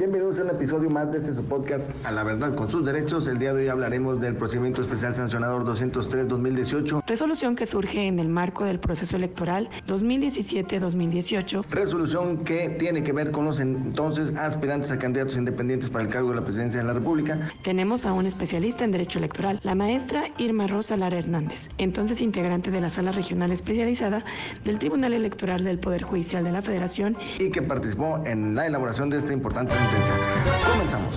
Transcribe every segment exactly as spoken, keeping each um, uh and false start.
Bienvenidos a un episodio más de este su podcast A la Verdad con sus Derechos. El día de hoy hablaremos del Procedimiento Especial Sancionador doscientos tres guion dos mil dieciocho. Resolución que surge en el marco del proceso electoral dos mil diecisiete dos mil dieciocho. Resolución que tiene que ver con los entonces aspirantes a candidatos independientes para el cargo de la Presidencia de la República. Tenemos a un especialista en Derecho Electoral, la maestra Irma Rosa Lara Hernández, entonces integrante de la Sala Regional Especializada del Tribunal Electoral del Poder Judicial de la Federación y que participó en la elaboración de este importante sentencia. Comenzamos.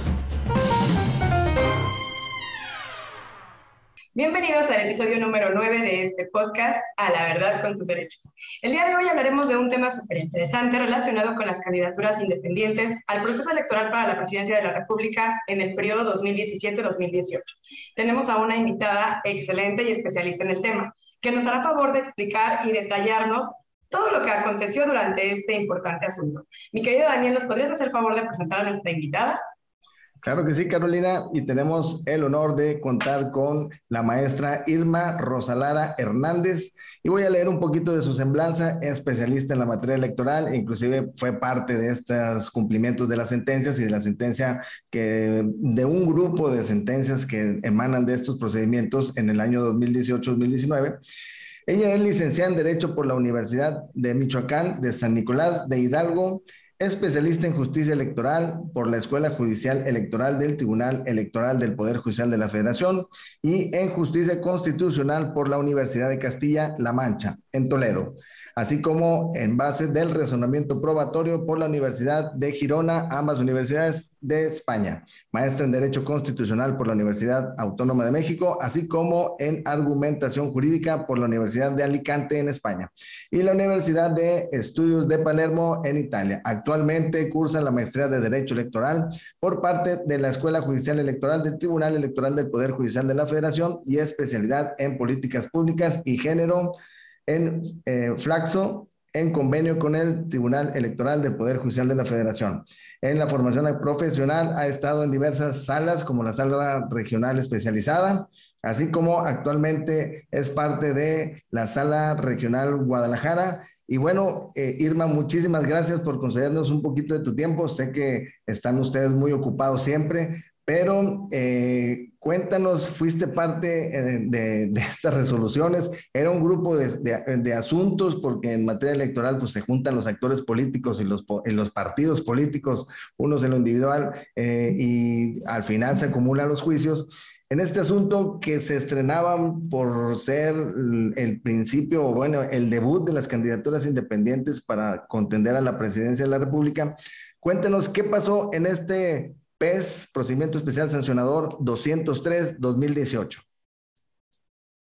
Bienvenidos al episodio número nueve de este podcast A la Verdad con tus Derechos. El día de hoy hablaremos de un tema súper interesante relacionado con las candidaturas independientes al proceso electoral para la Presidencia de la República en el periodo dos mil diecisiete dos mil dieciocho. Tenemos a una invitada excelente y especialista en el tema, que nos hará favor de explicar y detallarnos todo lo que aconteció durante este importante asunto. Mi querido Daniel, ¿nos podrías hacer favor de presentar a nuestra invitada? Claro que sí, Carolina, y tenemos el honor de contar con la maestra Irma Rosa Lara Hernández, y voy a leer un poquito de su semblanza. Es especialista en la materia electoral, e inclusive fue parte de estos cumplimientos de las sentencias y de la sentencia que, de un grupo de sentencias que emanan de estos procedimientos en el año dos mil dieciocho dos mil diecinueve. Ella es licenciada en Derecho por la Universidad de Michoacán de San Nicolás de Hidalgo, especialista en Justicia Electoral por la Escuela Judicial Electoral del Tribunal Electoral del Poder Judicial de la Federación y en Justicia Constitucional por la Universidad de Castilla-La Mancha, en Toledo, así como en base del razonamiento probatorio por la Universidad de Girona, ambas universidades de España, maestra en Derecho Constitucional por la Universidad Autónoma de México, así como en Argumentación Jurídica por la Universidad de Alicante en España y la Universidad de Estudios de Palermo en Italia. Actualmente cursa la maestría de Derecho Electoral por parte de la Escuela Judicial Electoral del Tribunal Electoral del Poder Judicial de la Federación y especialidad en Políticas Públicas y Género en eh, FLACSO, en convenio con el Tribunal Electoral del Poder Judicial de la Federación. En la formación profesional ha estado en diversas salas, como la Sala Regional Especializada, así como actualmente es parte de la Sala Regional Guadalajara. Y bueno, eh, Irma, muchísimas gracias por concedernos un poquito de tu tiempo. Sé que están ustedes muy ocupados siempre, pero eh, cuéntanos, fuiste parte eh, de, de estas resoluciones. Era un grupo de, de, de asuntos, porque en materia electoral pues, se juntan los actores políticos y los, y los partidos políticos, unos en lo individual, eh, y al final se acumulan los juicios. En este asunto que se estrenaban por ser el, el principio, o bueno, el debut de las candidaturas independientes para contender a la presidencia de la República, cuéntanos qué pasó en este P E S, Procedimiento Especial Sancionador doscientos tres guion dos mil dieciocho.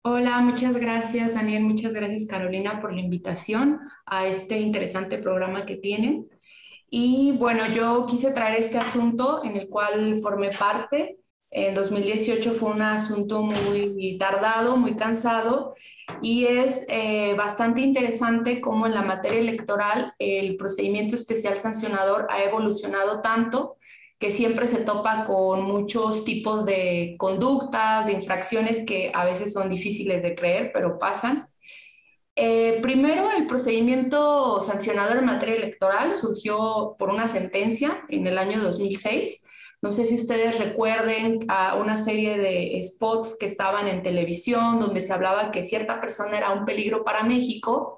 Hola, muchas gracias, Daniel, muchas gracias, Carolina, por la invitación a este interesante programa que tienen. Y bueno, yo quise traer este asunto en el cual formé parte. En dos mil dieciocho fue un asunto muy tardado, muy cansado, y es eh, bastante interesante cómo en la materia electoral el Procedimiento Especial Sancionador ha evolucionado tanto que siempre se topa con muchos tipos de conductas, de infracciones que a veces son difíciles de creer, pero pasan. Eh, primero, el procedimiento sancionador en materia electoral surgió por una sentencia en el año dos mil seis. No sé si ustedes recuerden a una serie de spots que estaban en televisión donde se hablaba que cierta persona era un peligro para México.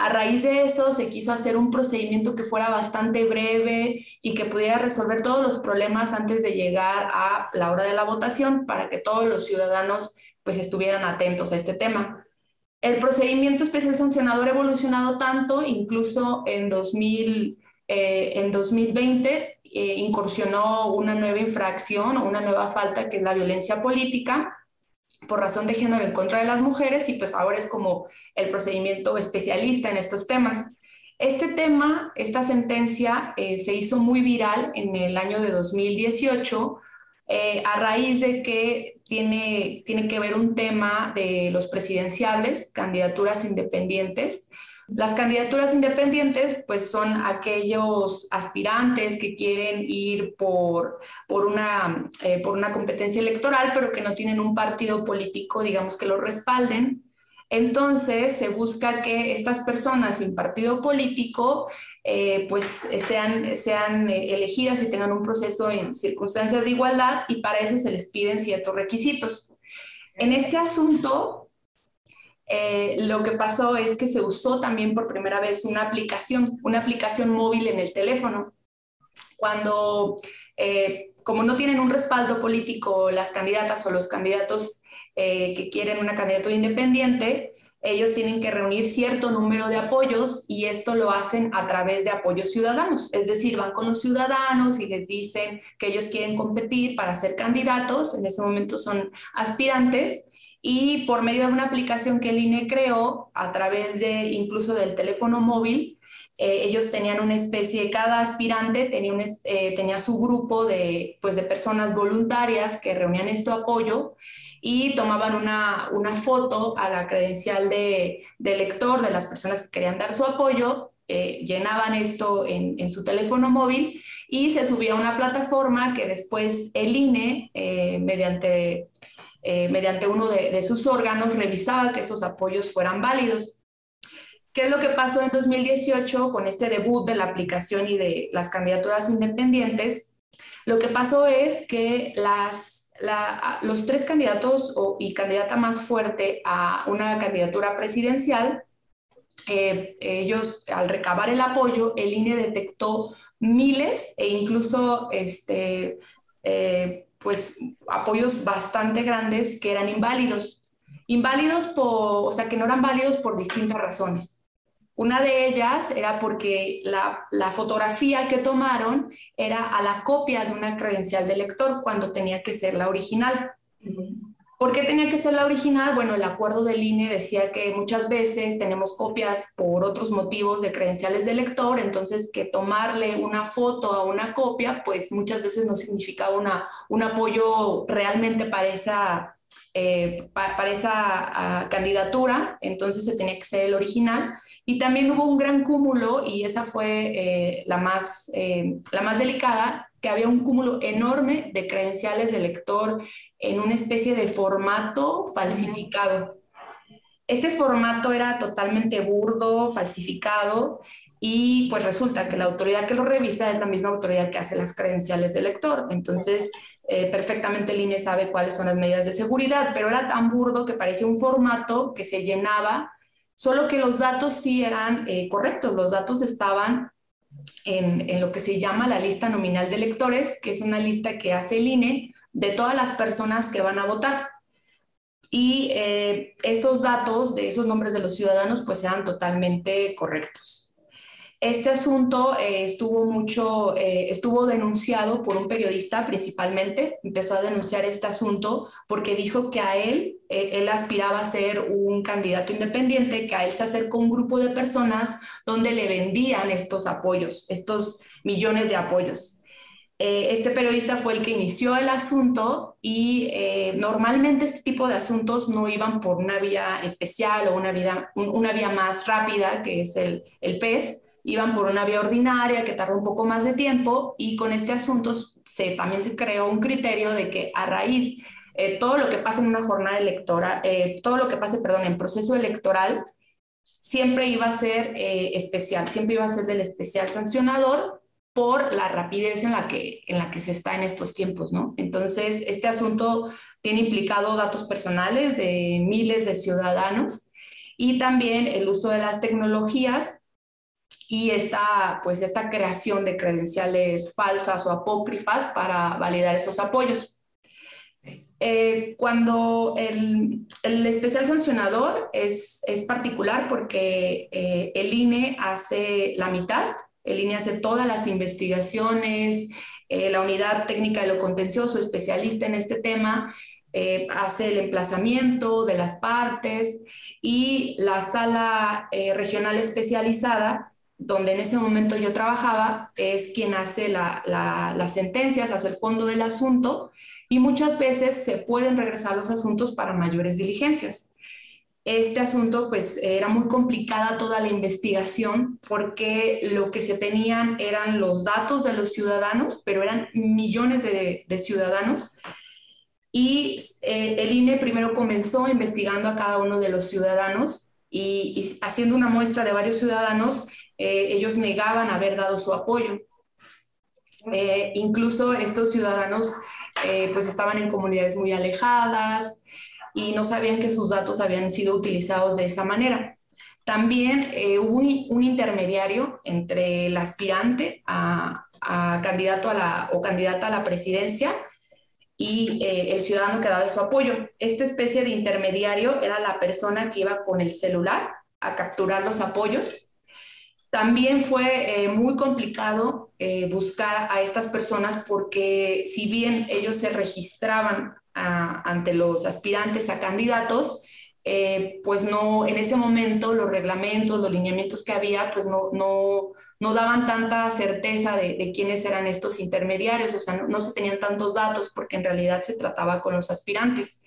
A raíz de eso se quiso hacer un procedimiento que fuera bastante breve y que pudiera resolver todos los problemas antes de llegar a la hora de la votación para que todos los ciudadanos pues, estuvieran atentos a este tema. El procedimiento especial sancionador ha evolucionado tanto, incluso en, dos mil, eh, en dos mil veinte eh, incursionó una nueva infracción o una nueva falta que es la violencia política por razón de género en contra de las mujeres, y pues ahora es como el procedimiento especialista en estos temas. Este tema, esta sentencia, eh, se hizo muy viral en el año de dos mil dieciocho eh, a raíz de que tiene, tiene que ver un tema de los presidenciables, candidaturas independientes. Las candidaturas independientes pues son aquellos aspirantes que quieren ir por, por, una, eh, por una competencia electoral, pero que no tienen un partido político, digamos, que los respalden. Entonces se busca que estas personas sin partido político eh, pues sean, sean elegidas y tengan un proceso en circunstancias de igualdad, y para eso se les piden ciertos requisitos. En este asunto, Eh, lo que pasó es que se usó también por primera vez una aplicación, una aplicación móvil en el teléfono. Cuando, eh, como no tienen un respaldo político las candidatas o los candidatos eh, que quieren una candidatura independiente, ellos tienen que reunir cierto número de apoyos, y esto lo hacen a través de apoyos ciudadanos. Es decir, van con los ciudadanos y les dicen que ellos quieren competir para ser candidatos, en ese momento son aspirantes, y por medio de una aplicación que el I N E creó, a través de incluso del teléfono móvil, eh, ellos tenían una especie, cada aspirante tenía, un, eh, tenía su grupo de, pues de personas voluntarias que reunían este apoyo y tomaban una, una foto a la credencial de, de elector de las personas que querían dar su apoyo, eh, llenaban esto en, en su teléfono móvil y se subía a una plataforma que después el I N E, eh, mediante... Eh, mediante uno de, de sus órganos, revisaba que estos apoyos fueran válidos. ¿Qué es lo que pasó en dos mil dieciocho con este debut de la aplicación y de las candidaturas independientes? Lo que pasó es que las, la, los tres candidatos o, y candidata más fuerte a una candidatura presidencial, eh, ellos al recabar el apoyo, el I N E detectó miles e incluso este, eh, pues apoyos bastante grandes que eran inválidos, inválidos por, o sea, que no eran válidos por distintas razones. Una de ellas era porque la, la fotografía que tomaron era a la copia de una credencial de elector cuando tenía que ser la original. ¿Por qué tenía que ser la original? Bueno, el acuerdo del I N E decía que muchas veces tenemos copias por otros motivos de credenciales de elector, entonces que tomarle una foto a una copia, pues muchas veces no significaba una, un apoyo realmente para esa, eh, pa, para esa a, candidatura, entonces se tenía que ser el original. Y también hubo un gran cúmulo, y esa fue eh, la, más, eh, la más delicada, que había un cúmulo enorme de credenciales de elector en una especie de formato falsificado. Este formato era totalmente burdo, falsificado, y pues resulta que la autoridad que lo revisa es la misma autoridad que hace las credenciales de elector. Entonces, eh, perfectamente el I N E sabe cuáles son las medidas de seguridad, pero era tan burdo que parecía un formato que se llenaba, solo que los datos sí eran eh, correctos, los datos estaban En, en lo que se llama la lista nominal de electores, que es una lista que hace el I N E de todas las personas que van a votar. Y eh, estos datos de esos nombres de los ciudadanos pues eran totalmente correctos. Este asunto eh, estuvo, mucho, eh, estuvo denunciado por un periodista principalmente, empezó a denunciar este asunto porque dijo que a él, eh, él aspiraba a ser un candidato independiente, que a él se acercó un grupo de personas donde le vendían estos apoyos, estos millones de apoyos. Eh, este periodista fue el que inició el asunto y eh, normalmente este tipo de asuntos no iban por una vía especial o una, vida, un, una vía más rápida, que es el, el P E S, iban por una vía ordinaria que tardó un poco más de tiempo, y con este asunto se, también se creó un criterio de que a raíz de eh, todo lo que pasa en una jornada electoral, eh, todo lo que pase, perdón, en proceso electoral, siempre iba a ser eh, especial, siempre iba a ser del especial sancionador por la rapidez en la que, en la que se está en estos tiempos, ¿no? Entonces, este asunto tiene implicado datos personales de miles de ciudadanos y también el uso de las tecnologías y esta, pues, esta creación de credenciales falsas o apócrifas para validar esos apoyos. Eh, cuando el, el especial sancionador es, es particular porque eh, el I N E hace la mitad, el I N E hace todas las investigaciones, eh, la unidad técnica de lo contencioso, especialista en este tema, eh, hace el emplazamiento de las partes, y la sala eh, regional especializada, donde en ese momento yo trabajaba, es quien hace la, la, las sentencias, hace el fondo del asunto, y muchas veces se pueden regresar los asuntos para mayores diligencias. Este asunto, pues, era muy complicada toda la investigación porque lo que se tenían eran los datos de los ciudadanos, pero eran millones de, de ciudadanos, Y eh, el I N E primero comenzó investigando a cada uno de los ciudadanos y, y haciendo una muestra de varios ciudadanos, eh, ellos negaban haber dado su apoyo. Eh, incluso estos ciudadanos eh, pues estaban en comunidades muy alejadas y no sabían que sus datos habían sido utilizados de esa manera. También eh, hubo un, un intermediario entre el aspirante a, a candidato a la, o candidata a la presidencia y eh, el ciudadano que daba su apoyo. Esta especie de intermediario era la persona que iba con el celular a capturar los apoyos. También fue eh, muy complicado eh, buscar a estas personas porque si bien ellos se registraban a, ante los aspirantes a candidatos, eh, pues no, en ese momento los reglamentos, los lineamientos que había, pues no, no, no daban tanta certeza de, de quiénes eran estos intermediarios, o sea, no, no se tenían tantos datos porque en realidad se trataba con los aspirantes.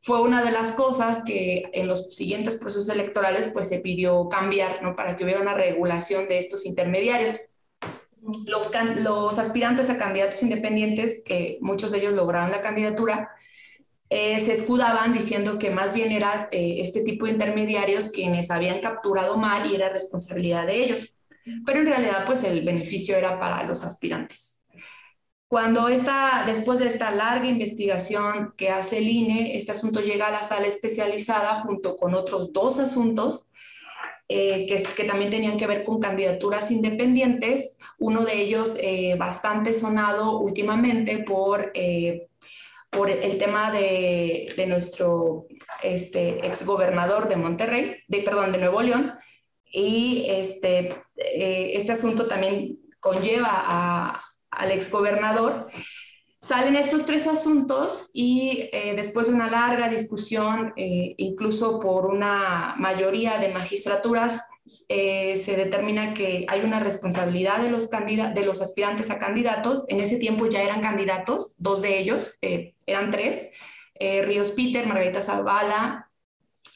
Fue una de las cosas que en los siguientes procesos electorales pues, se pidió cambiar, ¿no? Para que hubiera una regulación de estos intermediarios. Los, los aspirantes a candidatos independientes, que muchos de ellos lograron la candidatura, eh, se escudaban diciendo que más bien eran eh, este tipo de intermediarios quienes habían capturado mal y era responsabilidad de ellos. Pero en realidad pues, el beneficio era para los aspirantes. Cuando esta, después de esta larga investigación que hace el I N E, este asunto llega a la sala especializada junto con otros dos asuntos eh, que, que también tenían que ver con candidaturas independientes, uno de ellos eh, bastante sonado últimamente por, eh, por el tema de, de nuestro este, exgobernador de Monterrey, de, perdón, de Nuevo León, y este, eh, este asunto también conlleva a... al exgobernador. Salen estos tres asuntos y eh, después de una larga discusión, eh, incluso por una mayoría de magistraturas, eh, se determina que hay una responsabilidad de los, de los aspirantes a candidatos. En ese tiempo ya eran candidatos, dos de ellos, eh, eran tres, eh, Ríos Peter, Margarita Zavala,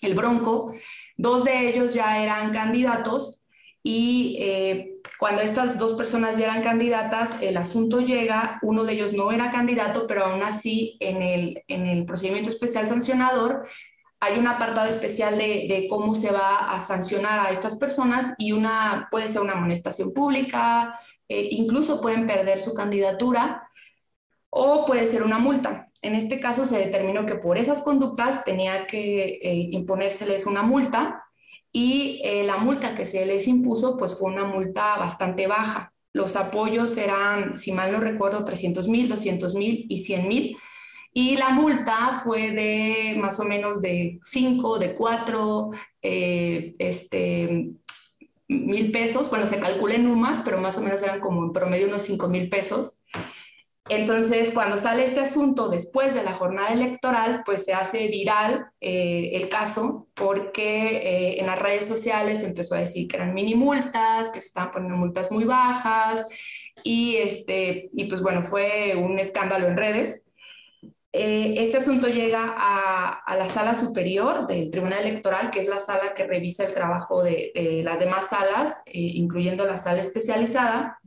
El Bronco, dos de ellos ya eran candidatos y eh, cuando estas dos personas ya eran candidatas, el asunto llega, uno de ellos no era candidato, pero aún así en el, en el procedimiento especial sancionador hay un apartado especial de, de cómo se va a sancionar a estas personas y una, puede ser una amonestación pública, eh, incluso pueden perder su candidatura o puede ser una multa. En este caso se determinó que por esas conductas tenía que eh, imponérseles una multa. Y eh, la multa que se les impuso pues, fue una multa bastante baja. Los apoyos eran, si mal no recuerdo, trescientos mil, doscientos mil y cien mil. Y la multa fue de más o menos de cinco, de cuatro eh, este, mil pesos. Bueno, se calcula en UMAS, pero más o menos eran como en promedio unos cinco mil pesos. Entonces, cuando sale este asunto después de la jornada electoral, pues se hace viral eh, el caso porque eh, en las redes sociales empezó a decir que eran mini multas, que se estaban poniendo multas muy bajas y, este, y pues bueno, fue un escándalo en redes. Eh, este asunto llega a, a la sala superior del Tribunal Electoral, que es la sala que revisa el trabajo de, de las demás salas, eh, incluyendo la sala especializada.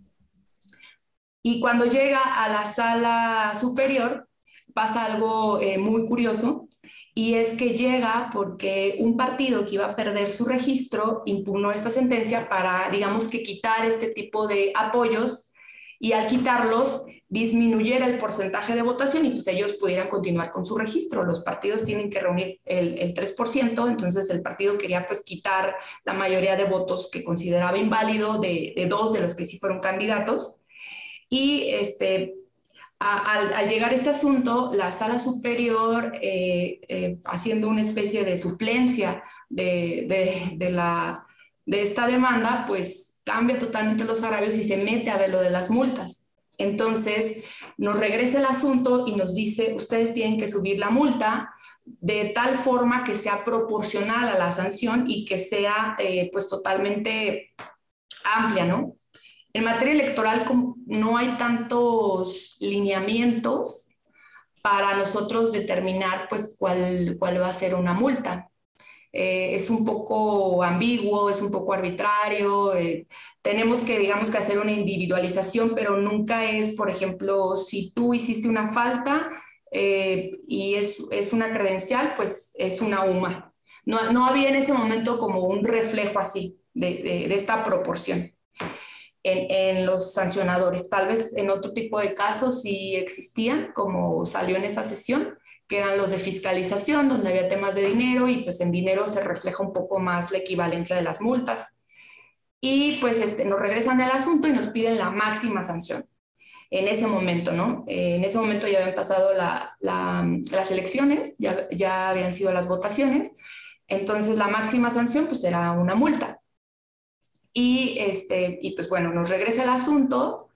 Y cuando llega a la sala superior pasa algo eh, muy curioso y es que llega porque un partido que iba a perder su registro impugnó esta sentencia para, digamos que quitar este tipo de apoyos y al quitarlos disminuyera el porcentaje de votación y pues ellos pudieran continuar con su registro. Los partidos tienen que reunir el, el tres por ciento, entonces el partido quería pues quitar la mayoría de votos que consideraba inválido de, de dos de los que sí fueron candidatos. Y este, a, al, al llegar a este asunto, la sala superior, eh, eh, haciendo una especie de suplencia de, de, de, la, de esta demanda, pues cambia totalmente los agravios y se mete a ver lo de las multas. Entonces, nos regresa el asunto y nos dice, ustedes tienen que subir la multa de tal forma que sea proporcional a la sanción y que sea eh, pues totalmente amplia, ¿no? En materia electoral no hay tantos lineamientos para nosotros determinar pues, cuál, cuál va a ser una multa. Eh, es un poco ambiguo, es un poco arbitrario. Eh, tenemos que, digamos, que hacer una individualización, pero nunca es, por ejemplo, si tú hiciste una falta, eh, y es, es una credencial, pues es una U M A. No, no había en ese momento como un reflejo así de, de, de esta proporción en, en los sancionadores. Tal vez en otro tipo de casos sí existían, como salió en esa sesión, que eran los de fiscalización, donde había temas de dinero y pues en dinero se refleja un poco más la equivalencia de las multas. Y pues este, nos regresan al asunto y nos piden la máxima sanción en ese momento, ¿no? Eh, en ese momento ya habían pasado la, la, las elecciones, ya, ya habían sido las votaciones, entonces la máxima sanción pues era una multa. Y, este, y pues bueno, nos regresa el asunto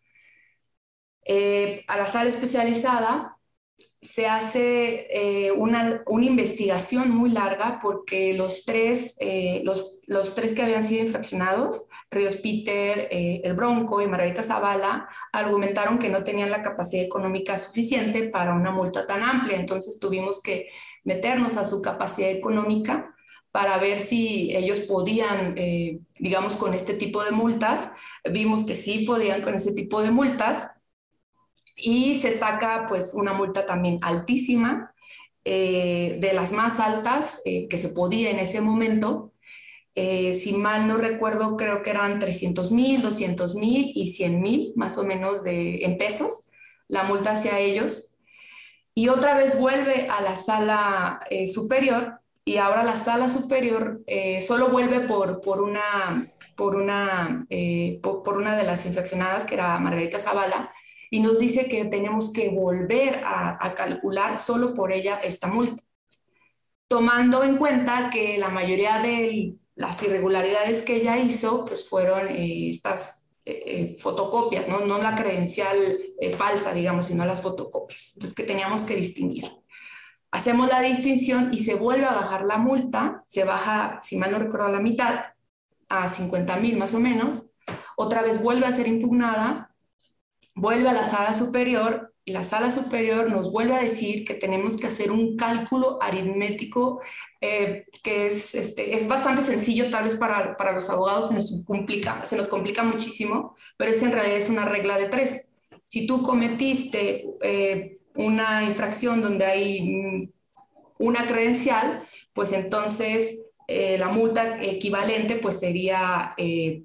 eh, a la sala especializada. Se hace eh, una, una investigación muy larga porque los tres, eh, los, los tres que habían sido infraccionados, Ríos Peter, eh, El Bronco y Margarita Zavala, argumentaron que no tenían la capacidad económica suficiente para una multa tan amplia. Entonces tuvimos que meternos a su capacidad económica para ver si ellos podían, eh, digamos, con este tipo de multas. Vimos que sí podían con ese tipo de multas, y se saca pues una multa también altísima, eh, de las más altas eh, que se podía en ese momento. Eh, si mal no recuerdo, creo que eran trescientos mil, doscientos mil y cien mil más o menos de, en pesos, la multa hacia ellos. Y otra vez vuelve a la sala eh, superior, y ahora la sala superior eh, solo vuelve por, por, una, por, una, eh, por, por una de las infraccionadas, que era Margarita Zavala, y nos dice que tenemos que volver a, a calcular solo por ella esta multa, tomando en cuenta que la mayoría de las irregularidades que ella hizo pues fueron eh, estas eh, fotocopias, ¿no? No la credencial eh, falsa, digamos, sino las fotocopias. Entonces, que teníamos que distinguir. Hacemos la distinción y se vuelve a bajar la multa, se baja, si mal no recuerdo, a la mitad, a cincuenta mil más o menos. Otra vez vuelve a ser impugnada, vuelve a la sala superior y la sala superior nos vuelve a decir que tenemos que hacer un cálculo aritmético eh, que es, este, es bastante sencillo, tal vez para, para los abogados se nos, complica, se nos complica muchísimo, pero es en realidad es una regla de tres. Si tú cometiste eh, una infracción donde hay una credencial, pues entonces eh, la multa equivalente pues sería... Eh,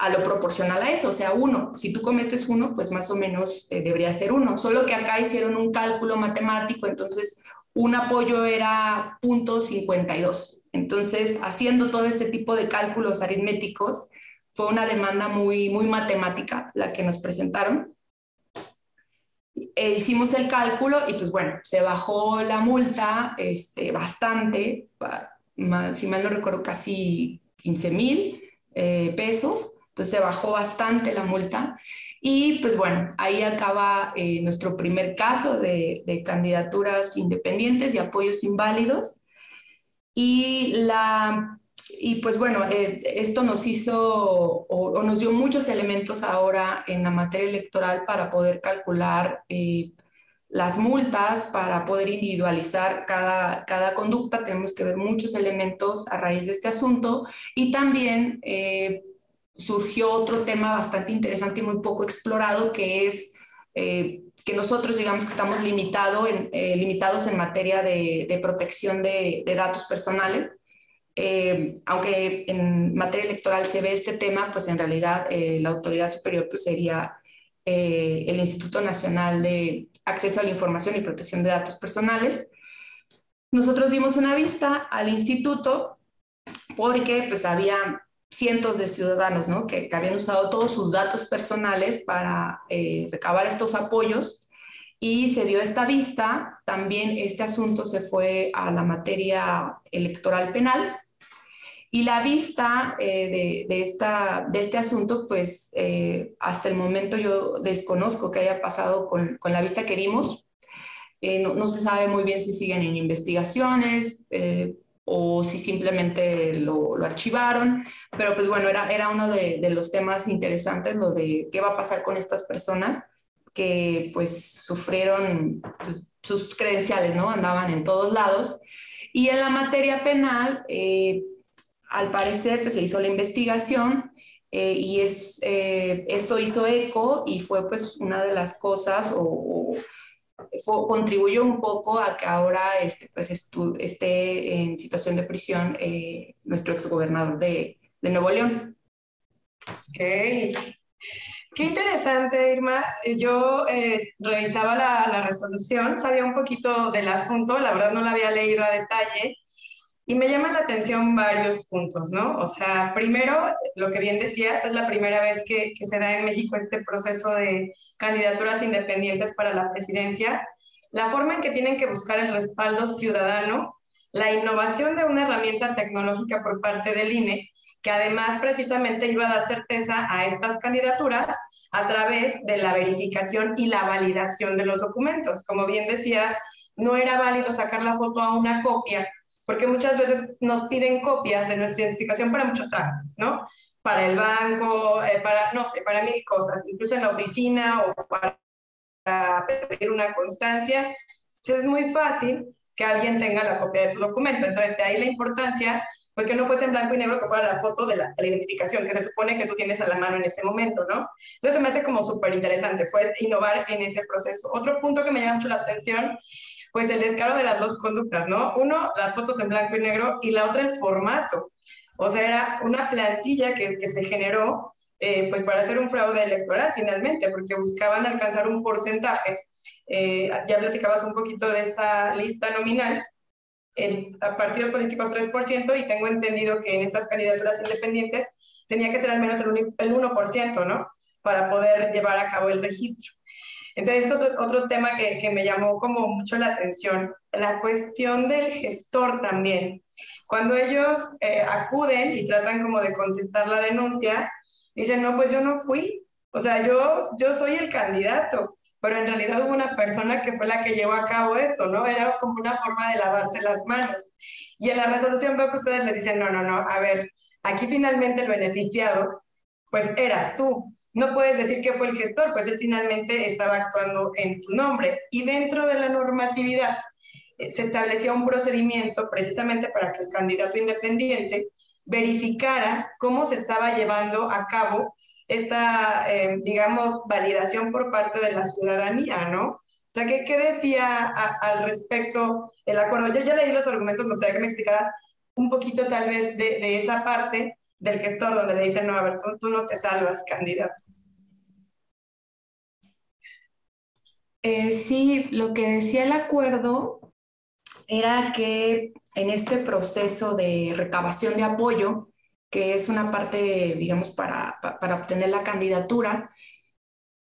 a lo proporcional a eso, o sea, uno. Si tú cometes uno, pues más o menos eh, debería ser uno. Solo que acá hicieron un cálculo matemático, entonces un apoyo era punto cincuenta y dos. Entonces, haciendo todo este tipo de cálculos aritméticos, fue una demanda muy, muy matemática la que nos presentaron. Eh, hicimos el cálculo y pues bueno, se bajó la multa este, bastante, más, si mal no recuerdo, casi quince mil eh, pesos. Entonces se bajó bastante la multa y pues bueno, ahí acaba eh, nuestro primer caso de, de candidaturas independientes y apoyos inválidos. Y, la, y pues bueno, eh, esto nos hizo o, o nos dio muchos elementos ahora en la materia electoral para poder calcular eh, las multas, para poder individualizar cada, cada conducta. Tenemos que ver muchos elementos a raíz de este asunto y también... Eh, surgió otro tema bastante interesante y muy poco explorado, que es eh, que nosotros digamos que estamos limitado en, eh, limitados en materia de, de protección de, de datos personales. Eh, aunque en materia electoral se ve este tema, pues en realidad eh, la autoridad superior pues sería eh, el Instituto Nacional de Acceso a la Información y Protección de Datos Personales. Nosotros dimos una vista al instituto porque pues había... cientos de ciudadanos, ¿no? que, que habían usado todos sus datos personales para eh, recabar estos apoyos, y se dio esta vista. También este asunto se fue a la materia electoral penal, y la vista eh, de, de, esta, de este asunto, pues eh, hasta el momento yo desconozco qué haya pasado con, con la vista que dimos. Eh, no, no se sabe muy bien si siguen en investigaciones, eh, o si simplemente lo, lo archivaron, pero pues bueno, era, era uno de, de los temas interesantes, lo de qué va a pasar con estas personas que pues sufrieron pues, sus credenciales, ¿no? Andaban en todos lados. Y en la materia penal, eh, al parecer pues, se hizo la investigación eh, y es, eh, esto hizo eco y fue pues una de las cosas o, o fue, contribuyó un poco a que ahora este, pues, estu, esté en situación de prisión eh, nuestro exgobernador de, de Nuevo León. Okay. Qué interesante, Irma. Yo eh, revisaba la, la resolución, sabía un poquito del asunto, la verdad no la había leído a detalle, y me llaman la atención varios puntos, ¿no? O sea, primero, lo que bien decías, es la primera vez que, que se da en México este proceso de candidaturas independientes para la presidencia, la forma en que tienen que buscar el respaldo ciudadano, la innovación de una herramienta tecnológica por parte del I N E, que además precisamente iba a dar certeza a estas candidaturas a través de la verificación y la validación de los documentos. Como bien decías, no era válido sacar la foto a una copia, porque muchas veces nos piden copias de nuestra identificación para muchos trámites, ¿no? Para el banco, eh, para, no sé, para mil cosas, incluso en la oficina o para, para pedir una constancia. Entonces es muy fácil que alguien tenga la copia de tu documento. Entonces, de ahí la importancia, pues que no fuese en blanco y negro, que fuera la foto de la, de la identificación, que se supone que tú tienes a la mano en ese momento, ¿no? Entonces se me hace como súper interesante, fue innovar en ese proceso. Otro punto que me llama mucho la atención, pues el descaro de las dos conductas, ¿no? Uno, las fotos en blanco y negro, y la otra, el formato. O sea, era una plantilla que, que se generó eh, pues para hacer un fraude electoral finalmente, porque buscaban alcanzar un porcentaje. Eh, ya platicabas un poquito de esta lista nominal, el, a partidos políticos tres por ciento, y tengo entendido que en estas candidaturas independientes tenía que ser al menos el, el uno por ciento, ¿no? Para poder llevar a cabo el registro. Entonces, otro, otro tema que, que me llamó como mucho la atención, la cuestión del gestor también. Cuando ellos eh, acuden y tratan como de contestar la denuncia, dicen, no, pues yo no fui, o sea, yo, yo soy el candidato, pero en realidad hubo una persona que fue la que llevó a cabo esto, ¿no? Era como una forma de lavarse las manos. Y en la resolución veo que ustedes les dicen, no, no, no, a ver, aquí finalmente el beneficiado, pues eras tú. No puedes decir que fue el gestor, pues él finalmente estaba actuando en tu nombre. Y dentro de la normatividad eh, se establecía un procedimiento precisamente para que el candidato independiente verificara cómo se estaba llevando a cabo esta, eh, digamos, validación por parte de la ciudadanía, ¿no? O sea, ¿qué, qué decía a, al respecto el acuerdo? Yo ya leí los argumentos, me gustaría que me explicaras un poquito tal vez de, de esa parte del gestor, donde le dicen, no, a ver, tú, tú no te salvas, candidato. Eh, sí, lo que decía el acuerdo era que en este proceso de recabación de apoyo, que es una parte, digamos, para, para obtener la candidatura,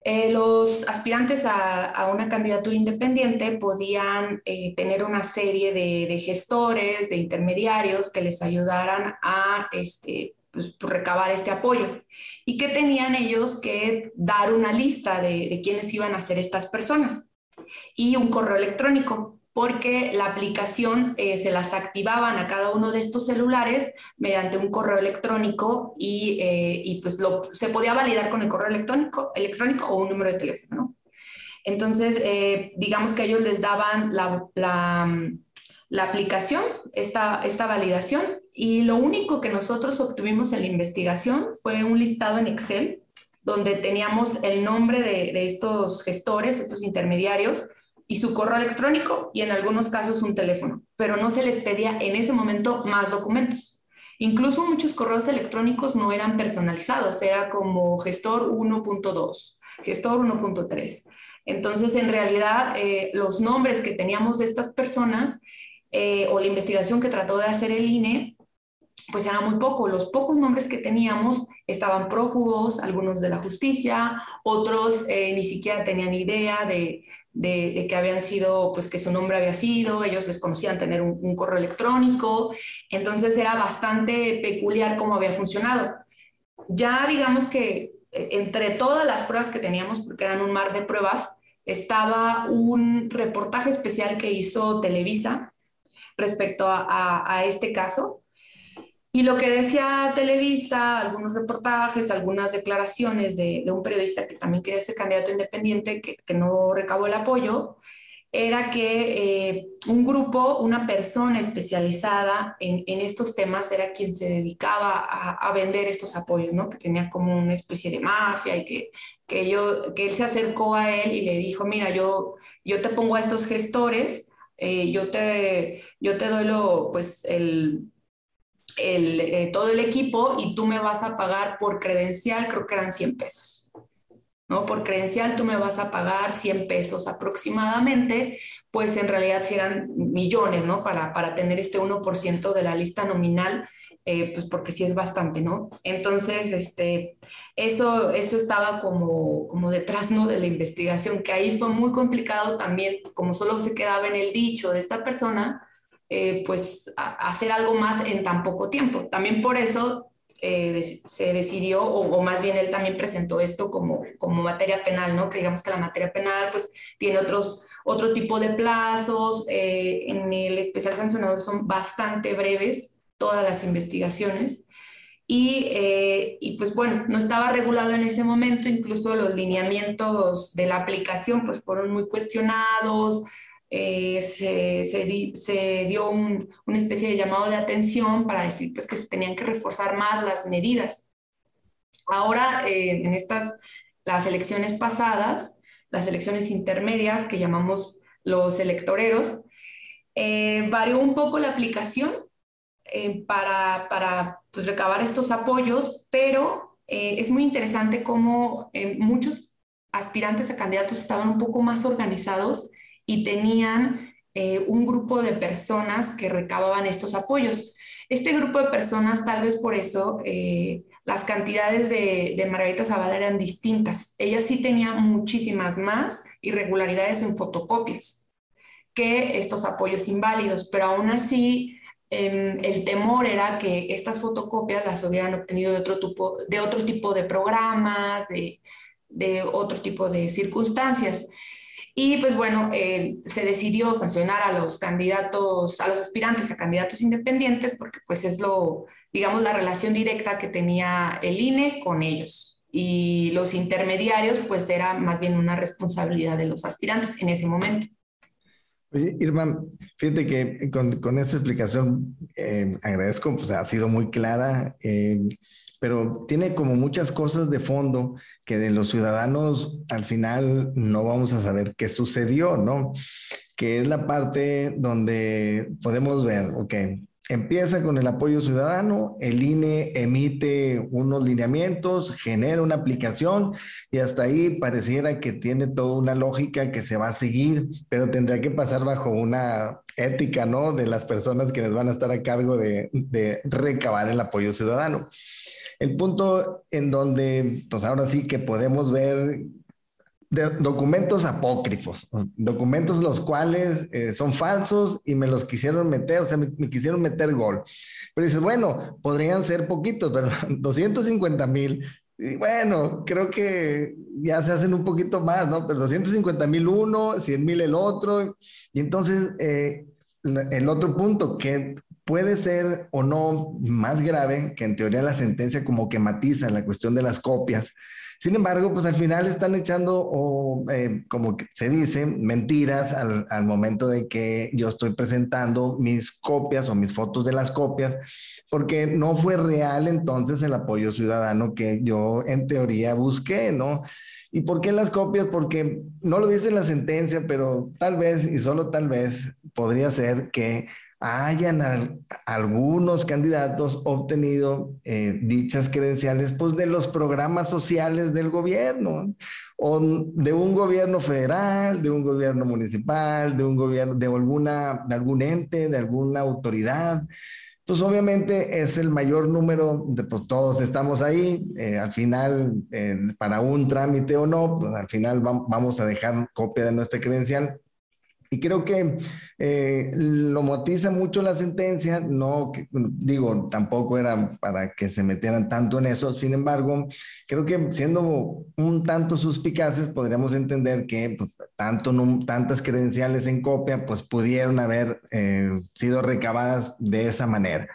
eh, los aspirantes a, a una candidatura independiente podían eh, tener una serie de, de gestores, de intermediarios que les ayudaran a este, pues, recabar este apoyo, y que tenían ellos que dar una lista de, de quiénes iban a ser estas personas y un correo electrónico, porque la aplicación eh, se las activaban a cada uno de estos celulares mediante un correo electrónico y, eh, y pues lo, se podía validar con el correo electrónico, electrónico o un número de teléfono, ¿no? Entonces, eh, digamos que ellos les daban la, la, la aplicación, esta, esta validación, y lo único que nosotros obtuvimos en la investigación fue un listado en Excel donde teníamos el nombre de, de estos gestores, estos intermediarios, y su correo electrónico, y en algunos casos un teléfono, pero no se les pedía en ese momento más documentos. Incluso muchos correos electrónicos no eran personalizados, era como gestor uno punto dos, gestor uno punto tres. Entonces, en realidad, eh, los nombres que teníamos de estas personas eh, o la investigación que trató de hacer el I N E, pues era muy poco. Los pocos nombres que teníamos estaban prófugos, algunos de la justicia, otros eh, ni siquiera tenían idea de, de, de que habían sido, pues que su nombre había sido, ellos desconocían tener un, un correo electrónico. Entonces era bastante peculiar cómo había funcionado. Ya digamos que entre todas las pruebas que teníamos, porque eran un mar de pruebas, estaba un reportaje especial que hizo Televisa respecto a, a, a este caso. Y lo que decía Televisa, algunos reportajes, algunas declaraciones de, de un periodista que también quería ser candidato independiente, que, que no recabó el apoyo, era que eh, un grupo, una persona especializada en, en estos temas era quien se dedicaba a, a vender estos apoyos, ¿no? Que tenía como una especie de mafia y que, que, yo, que él se acercó a él y le dijo, mira, yo, yo te pongo a estos gestores, eh, yo, te, yo te doy lo, pues, el, el, eh, todo el equipo y tú me vas a pagar por credencial, creo que eran cien pesos. ¿No? Por credencial tú me vas a pagar cien pesos aproximadamente, pues en realidad serán millones, ¿no? Para, para tener este uno por ciento de la lista nominal, eh, pues porque sí es bastante, ¿no? Entonces, este, eso, eso estaba como, como detrás, ¿no? De la investigación, que ahí fue muy complicado también, como solo se quedaba en el dicho de esta persona, eh, pues a, hacer algo más en tan poco tiempo. También por eso... Eh, se decidió, o, o más bien él también presentó esto como, como materia penal, ¿no? Que digamos que la materia penal pues tiene otros, otro tipo de plazos, eh, en el especial sancionador son bastante breves todas las investigaciones y, eh, y pues bueno, no estaba regulado en ese momento, incluso los lineamientos de la aplicación pues fueron muy cuestionados. Eh, se, se, di, se dio un, una especie de llamado de atención para decir pues, que se tenían que reforzar más las medidas. Ahora, eh, en estas, las elecciones pasadas, las elecciones intermedias que llamamos los electoreros, eh, varió un poco la aplicación eh, para, para pues, recabar estos apoyos, pero eh, es muy interesante cómo eh, muchos aspirantes a candidatos estaban un poco más organizados y tenían eh, un grupo de personas que recababan estos apoyos. Este grupo de personas, tal vez por eso, eh, las cantidades de, de Margarita Zavala eran distintas. Ella sí tenía muchísimas más irregularidades en fotocopias que estos apoyos inválidos, pero aún así eh, el temor era que estas fotocopias las hubieran obtenido de otro tipo de, otro tipo de programas, de, de otro tipo de circunstancias. Y pues bueno, eh, se decidió sancionar a los candidatos, a los aspirantes a candidatos independientes, porque pues es lo, digamos, la relación directa que tenía el I N E con ellos. Y los intermediarios pues era más bien una responsabilidad de los aspirantes en ese momento. Oye, Irma, fíjate que con, con esta explicación eh, agradezco, pues ha sido muy clara, eh, pero tiene como muchas cosas de fondo que de los ciudadanos al final no vamos a saber qué sucedió, ¿no? Que es la parte donde podemos ver, ok, empieza con el apoyo ciudadano, el I N E emite unos lineamientos, genera una aplicación y hasta ahí pareciera que tiene toda una lógica que se va a seguir, pero tendrá que pasar bajo una ética, ¿no? De las personas que les van a estar a cargo de, de recabar el apoyo ciudadano. El punto en donde, pues ahora sí que podemos ver de, documentos apócrifos, documentos los cuales eh, son falsos y me los quisieron meter, o sea, me, me quisieron meter gol. Pero dices, bueno, podrían ser poquitos, pero doscientos cincuenta mil, y bueno, creo que ya se hacen un poquito más, ¿no? Pero doscientos cincuenta mil uno, cien mil el otro, y entonces eh, el otro punto que... puede ser o no más grave, que en teoría la sentencia como que matiza la cuestión de las copias. Sin embargo, pues al final están echando, o, eh, como se dice, mentiras al, al momento de que yo estoy presentando mis copias o mis fotos de las copias, porque no fue real entonces el apoyo ciudadano que yo en teoría busqué, ¿no? ¿Y por qué las copias? Porque no lo dice la sentencia, pero tal vez, y solo tal vez, podría ser que hayan al, algunos candidatos obtenido eh, dichas credenciales pues, de los programas sociales del gobierno, o de un gobierno federal, de un gobierno municipal, de un gobierno, de alguna, de algún ente, de alguna autoridad. Pues obviamente es el mayor número, de, pues todos estamos ahí, eh, al final eh, para un trámite o no, pues al final va, vamos a dejar copia de nuestra credencial. Y creo que eh, lo motiza mucho la sentencia, no digo, tampoco era para que se metieran tanto en eso, sin embargo, creo que siendo un tanto suspicaces podríamos entender que pues, tanto, no, tantas credenciales en copia pues pudieron haber eh, sido recabadas de esa manera.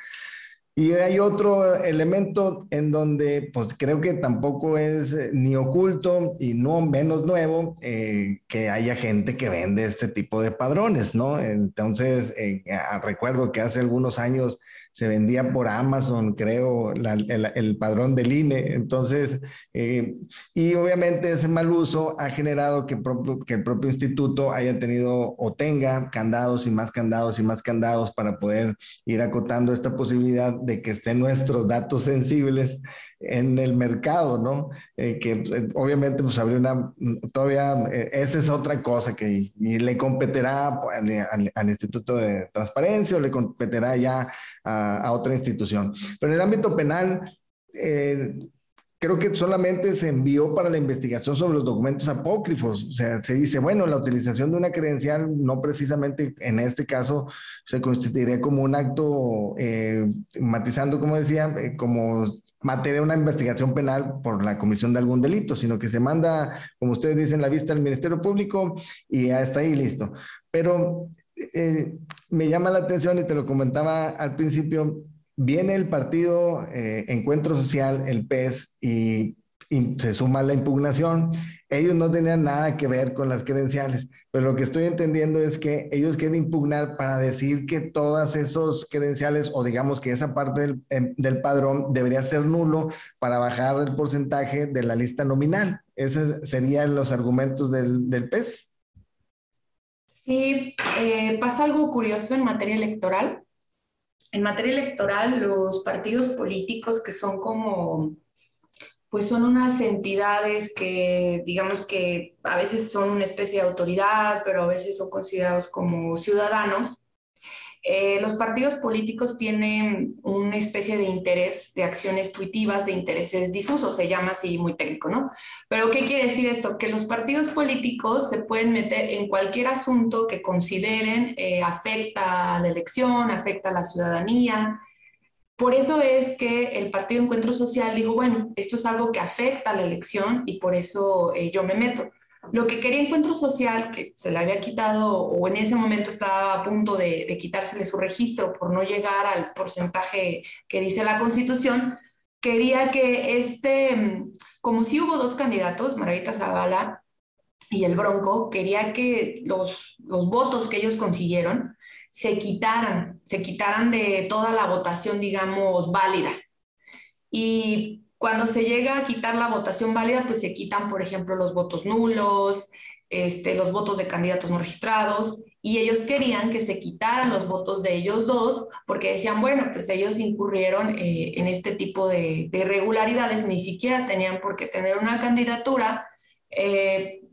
Y hay otro elemento en donde, pues creo que tampoco es ni oculto y no menos nuevo, eh, que haya gente que vende este tipo de padrones, ¿no? Entonces, eh, recuerdo que hace algunos años se vendía por Amazon, creo, la, el, el padrón del I N E. Entonces, eh, y obviamente ese mal uso ha generado que, propio, que el propio instituto haya tenido o tenga candados y más candados y más candados para poder ir acotando esta posibilidad de que estén nuestros datos sensibles en el mercado, ¿no? Eh, que eh, obviamente pues habría una, todavía, eh, esa es otra cosa que y le competirá al, al, al Instituto de Transparencia o le competirá ya a, a otra institución. Pero en el ámbito penal, eh, creo que solamente se envió para la investigación sobre los documentos apócrifos. O sea, se dice, bueno, la utilización de una credencial no precisamente en este caso se constituiría como un acto, eh, matizando, como decía, eh, como materia de una investigación penal por la comisión de algún delito, sino que se manda, como ustedes dicen, la vista al Ministerio Público y ya está ahí listo. Pero eh, me llama la atención, y te lo comentaba al principio, viene el partido eh, Encuentro Social, el P E S, y, y se suma la impugnación. Ellos no tenían nada que ver con las credenciales, pero lo que estoy entendiendo es que ellos quieren impugnar para decir que todas esas credenciales, o digamos que esa parte del, del padrón debería ser nulo para bajar el porcentaje de la lista nominal. Esos serían los argumentos del, del P E S. Sí, eh, pasa algo curioso en materia electoral. En materia electoral, los partidos políticos, que son como, pues son unas entidades que, digamos que a veces son una especie de autoridad, pero a veces son considerados como ciudadanos. Eh, los partidos políticos tienen una especie de interés, de acciones tuitivas, de intereses difusos, se llama así muy técnico, ¿no? Pero ¿qué quiere decir esto? Que los partidos políticos se pueden meter en cualquier asunto que consideren eh, afecta a la elección, afecta a la ciudadanía. Por eso es que el Partido Encuentro Social dijo, bueno, esto es algo que afecta a la elección y por eso eh, yo me meto. Lo que quería Encuentro Social, que se le había quitado, o en ese momento estaba a punto de, de quitársele su registro por no llegar al porcentaje que dice la Constitución, quería que este, como si hubo dos candidatos, Margarita Zavala y El Bronco, quería que los, los votos que ellos consiguieron se quitaran, se quitaran de toda la votación, digamos, válida. Y cuando se llega a quitar la votación válida, pues se quitan, por ejemplo, los votos nulos, este, los votos de candidatos no registrados, y ellos querían que se quitaran los votos de ellos dos, porque decían, bueno, pues ellos incurrieron eh, en este tipo de, de irregularidades, ni siquiera tenían por qué tener una candidatura, eh,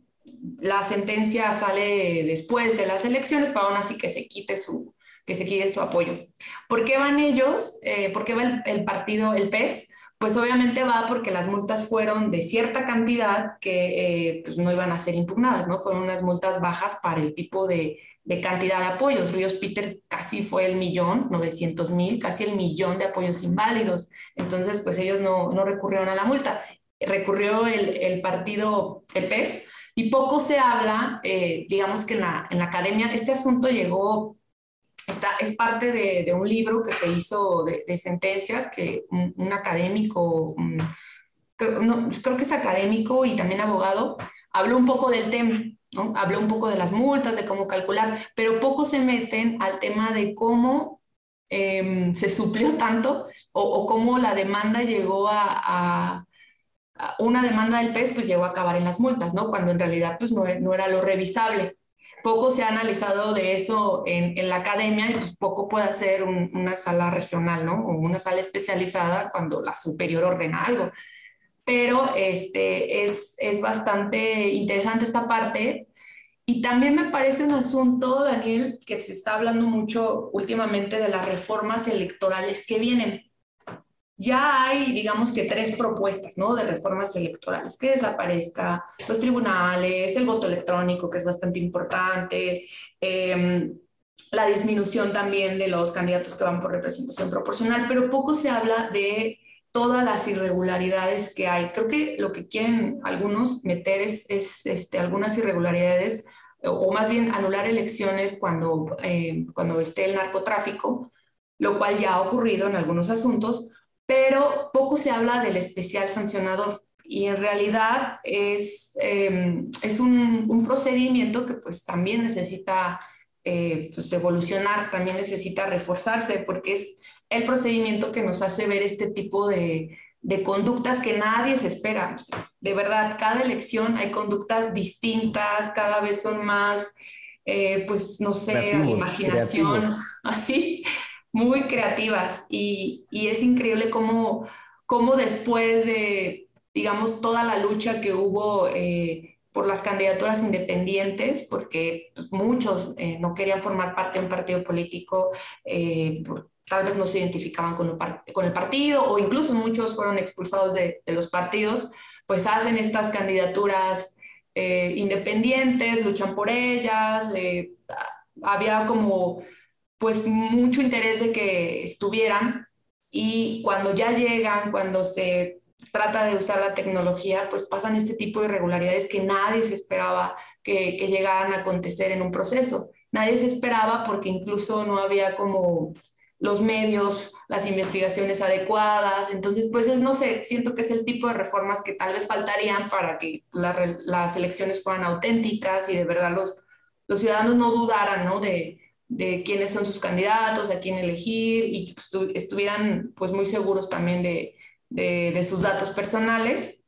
la sentencia sale después de las elecciones, pero aún así que se quite su, que se quite su apoyo. ¿Por qué van ellos? Eh, ¿por qué va el, el partido, el P E S? Pues obviamente va porque las multas fueron de cierta cantidad que eh, pues no iban a ser impugnadas, ¿no? Fueron unas multas bajas para el tipo de, de cantidad de apoyos. Ríos Peter casi fue el millón, novecientos mil, casi el millón de apoyos inválidos. Entonces, pues ellos no, no recurrieron a la multa. Recurrió el, el partido, el P E S, y poco se habla, eh, digamos que en la, en la academia, este asunto llegó... Está, es parte de, de un libro que se hizo de, de sentencias que un, un académico, um, creo, no, creo que es académico y también abogado, habló un poco del tema, ¿no? Habló un poco de las multas, de cómo calcular, pero poco se meten al tema de cómo eh, se suplió tanto o, o cómo la demanda llegó a... a una demanda del P E S pues llegó a acabar en las multas, ¿no? Cuando en realidad pues no, no era lo revisable. Poco se ha analizado de eso en, en la academia y pues poco puede hacer un, una sala regional, ¿no? O una sala especializada cuando la superior ordena algo. Pero este, es, es bastante interesante esta parte. Y también me parece un asunto, Daniel, que se está hablando mucho últimamente de las reformas electorales que vienen. Ya hay, digamos que tres propuestas, ¿no? De reformas electorales, que desaparezca los tribunales, el voto electrónico, que es bastante importante, eh, la disminución también de los candidatos que van por representación proporcional, pero poco se habla de todas las irregularidades que hay. Creo que lo que quieren algunos meter es, es este, algunas irregularidades, o más bien anular elecciones cuando, eh, cuando esté el narcotráfico, lo cual ya ha ocurrido en algunos asuntos, pero poco se habla del especial sancionador y en realidad es, eh, es un, un procedimiento que pues también necesita eh, pues, evolucionar, también necesita reforzarse porque es el procedimiento que nos hace ver este tipo de, de conductas que nadie se espera. O sea, de verdad, cada elección hay conductas distintas, cada vez son más, eh, pues no sé, creativos, imaginación, creativos. Así, muy creativas. Y, y es increíble cómo, cómo después de, digamos, toda la lucha que hubo eh, por las candidaturas independientes, porque pues, muchos eh, no querían formar parte de un partido político, eh, por, tal vez no se identificaban con, lo, con el partido, o incluso muchos fueron expulsados de, de los partidos, pues hacen estas candidaturas eh, independientes, luchan por ellas, eh, había como pues mucho interés de que estuvieran, y cuando ya llegan, cuando se trata de usar la tecnología, pues pasan este tipo de irregularidades que nadie se esperaba que, que llegaran a acontecer en un proceso. Nadie se esperaba porque incluso no había como los medios, las investigaciones adecuadas. Entonces, pues es, no sé, siento que es el tipo de reformas que tal vez faltarían para que la, las elecciones fueran auténticas y de verdad los, los ciudadanos no dudaran, ¿no? De, de quiénes son sus candidatos, a quién elegir y que pues, tu, estuvieran pues muy seguros también de, de, de sus datos personales.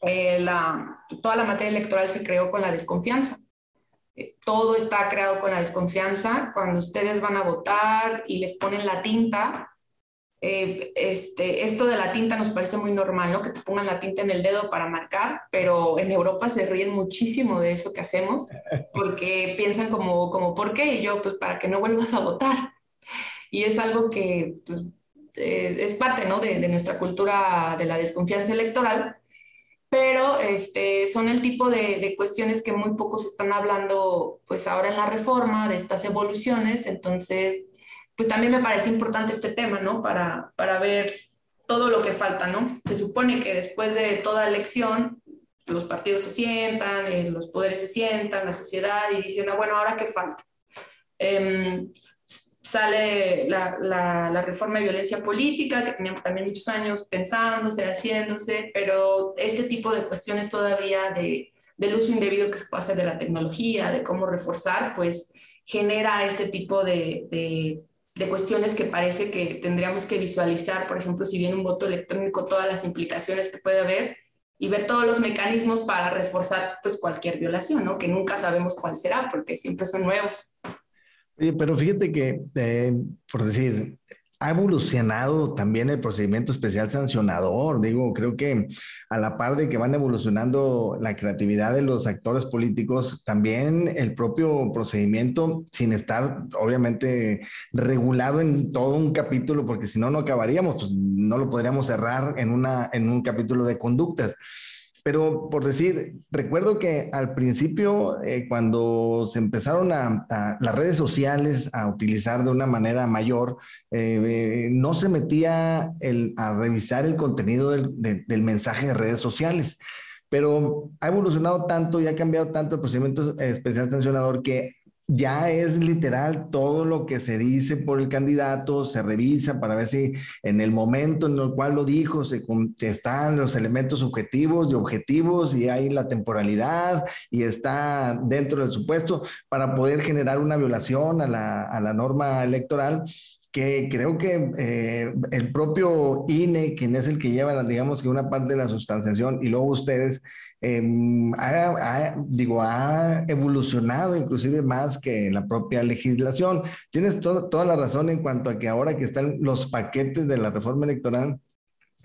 Eh, la, toda la materia electoral se creó con la desconfianza. Todo está creado con la desconfianza. Cuando ustedes van a votar y les ponen la tinta, eh, este, esto de la tinta nos parece muy normal, ¿no? Que te pongan la tinta en el dedo para marcar, pero en Europa se ríen muchísimo de eso que hacemos, porque piensan como, como ¿por qué? Y yo, pues para que no vuelvas a votar. Y es algo que pues, eh, es parte, ¿no? de, de nuestra cultura de la desconfianza electoral. Pero este, son el tipo de, de cuestiones que muy pocos están hablando pues ahora en la reforma, de estas evoluciones. Entonces, pues también me parece importante este tema, ¿no? Para, para ver todo lo que falta, ¿no? Se supone que después de toda elección, los partidos se sientan, eh, los poderes se sientan, la sociedad, y dicen, ah, bueno, ¿ahora qué falta? Eh, sale la, la, la reforma de violencia política, que teníamos también muchos años pensándose, haciéndose, pero este tipo de cuestiones todavía de, del uso indebido que se puede hacer de la tecnología, de cómo reforzar, pues genera este tipo de, de, de cuestiones que parece que tendríamos que visualizar, por ejemplo, si viene un voto electrónico, todas las implicaciones que puede haber y ver todos los mecanismos para reforzar pues, cualquier violación, ¿no? Que nunca sabemos cuál será, porque siempre son nuevas. Oye, pero fíjate que, eh, por decir, ha evolucionado también el procedimiento especial sancionador. Digo, creo que a la par de que van evolucionando la creatividad de los actores políticos, también el propio procedimiento, sin estar obviamente regulado en todo un capítulo, porque si no, no acabaríamos, pues no lo podríamos cerrar en, una, en un capítulo de conductas. Pero por decir, recuerdo que al principio, eh, cuando se empezaron a, a las redes sociales a utilizar de una manera mayor, eh, eh, no se metía el, a revisar el contenido del, de, del mensaje de redes sociales. Pero ha evolucionado tanto y ha cambiado tanto el procedimiento especial sancionador que ya es literal todo lo que se dice por el candidato, se revisa para ver si en el momento en el cual lo dijo se están los elementos subjetivos y objetivos y hay la temporalidad y está dentro del supuesto para poder generar una violación a la, a la norma electoral. Que creo que eh, el propio I N E, quien es el que lleva, digamos que una parte de la sustanciación, y luego ustedes, eh, ha, ha, digo, ha evolucionado inclusive más que la propia legislación. Tienes to- toda la razón en cuanto a que ahora que están los paquetes de la reforma electoral,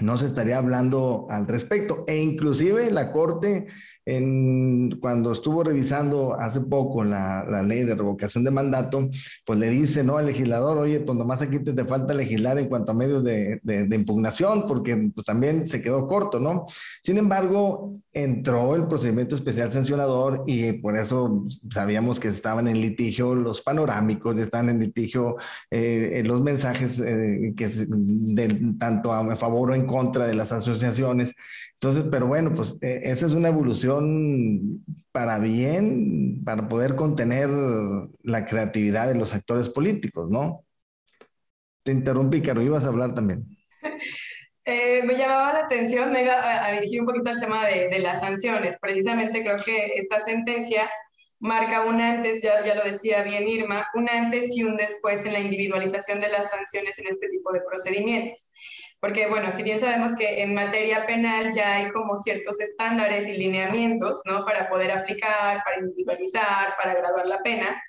no se estaría hablando al respecto. E inclusive la Corte, en, cuando estuvo revisando hace poco la, la ley de revocación de mandato, pues le dice, ¿no?, al legislador, oye, pues nomás aquí te, te falta legislar en cuanto a medios de, de, de impugnación, porque pues, también se quedó corto, ¿no? Sin embargo, entró el procedimiento especial sancionador y por eso sabíamos que estaban en litigio los panorámicos, estaban en litigio eh, los mensajes eh, que de, tanto a favor o en contra de las asociaciones. Entonces, pero bueno, pues eh, esa es una evolución para bien, para poder contener la creatividad de los actores políticos, ¿no? Te interrumpí, Caro, ibas a hablar también. Eh, me llamaba la atención, me iba a, a dirigir un poquito al tema de, de las sanciones. Precisamente creo que esta sentencia marca un antes, ya, ya lo decía bien Irma, un antes y un después en la individualización de las sanciones en este tipo de procedimientos. Porque, bueno, si bien sabemos que en materia penal ya hay como ciertos estándares y lineamientos, ¿no?, para poder aplicar, para individualizar, para graduar la pena,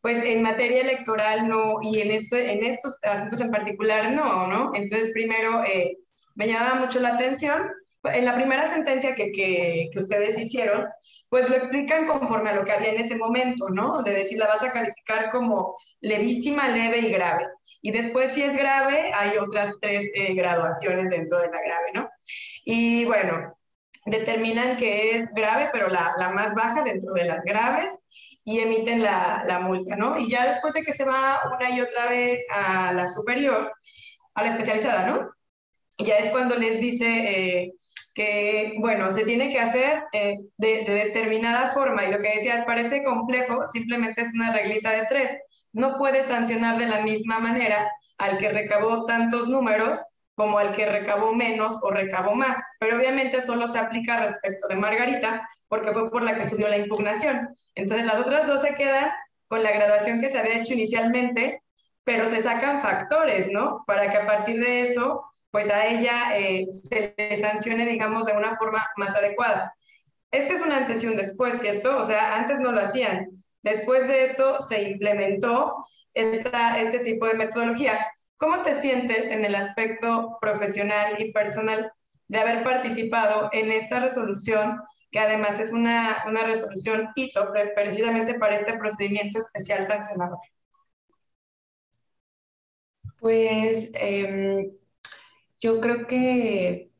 pues en materia electoral no, y en, esto, en estos asuntos en particular no, ¿no? Entonces, primero, eh, me llamaba mucho la atención. En la primera sentencia que, que, que ustedes hicieron, pues lo explican conforme a lo que había en ese momento, ¿no? De decir, la vas a calificar como levísima, leve y grave. Y después, si es grave, hay otras tres eh, graduaciones dentro de la grave, ¿no? Y bueno, determinan que es grave, pero la, la más baja dentro de las graves, y emiten la, la multa, ¿no? Y ya después de que se va una y otra vez a la superior, a la especializada, ¿no?, ya es cuando les dice... Eh, que, bueno, se tiene que hacer eh, de, de determinada forma, y lo que decías parece complejo, simplemente es una reglita de tres. No puedes sancionar de la misma manera al que recabó tantos números como al que recabó menos o recabó más, pero obviamente solo se aplica respecto de Margarita, porque fue por la que subió la impugnación. Entonces las otras dos se quedan con la graduación que se había hecho inicialmente, pero se sacan factores, ¿no?, para que a partir de eso pues a ella eh, se le sancione, digamos, de una forma más adecuada. Este es un antes y un después, ¿cierto? O sea, antes no lo hacían. Después de esto se implementó esta, este tipo de metodología. ¿Cómo te sientes en el aspecto profesional y personal de haber participado en esta resolución, que además es una, una resolución hito precisamente para este procedimiento especial sancionador? Pues... Eh... Yo creo que,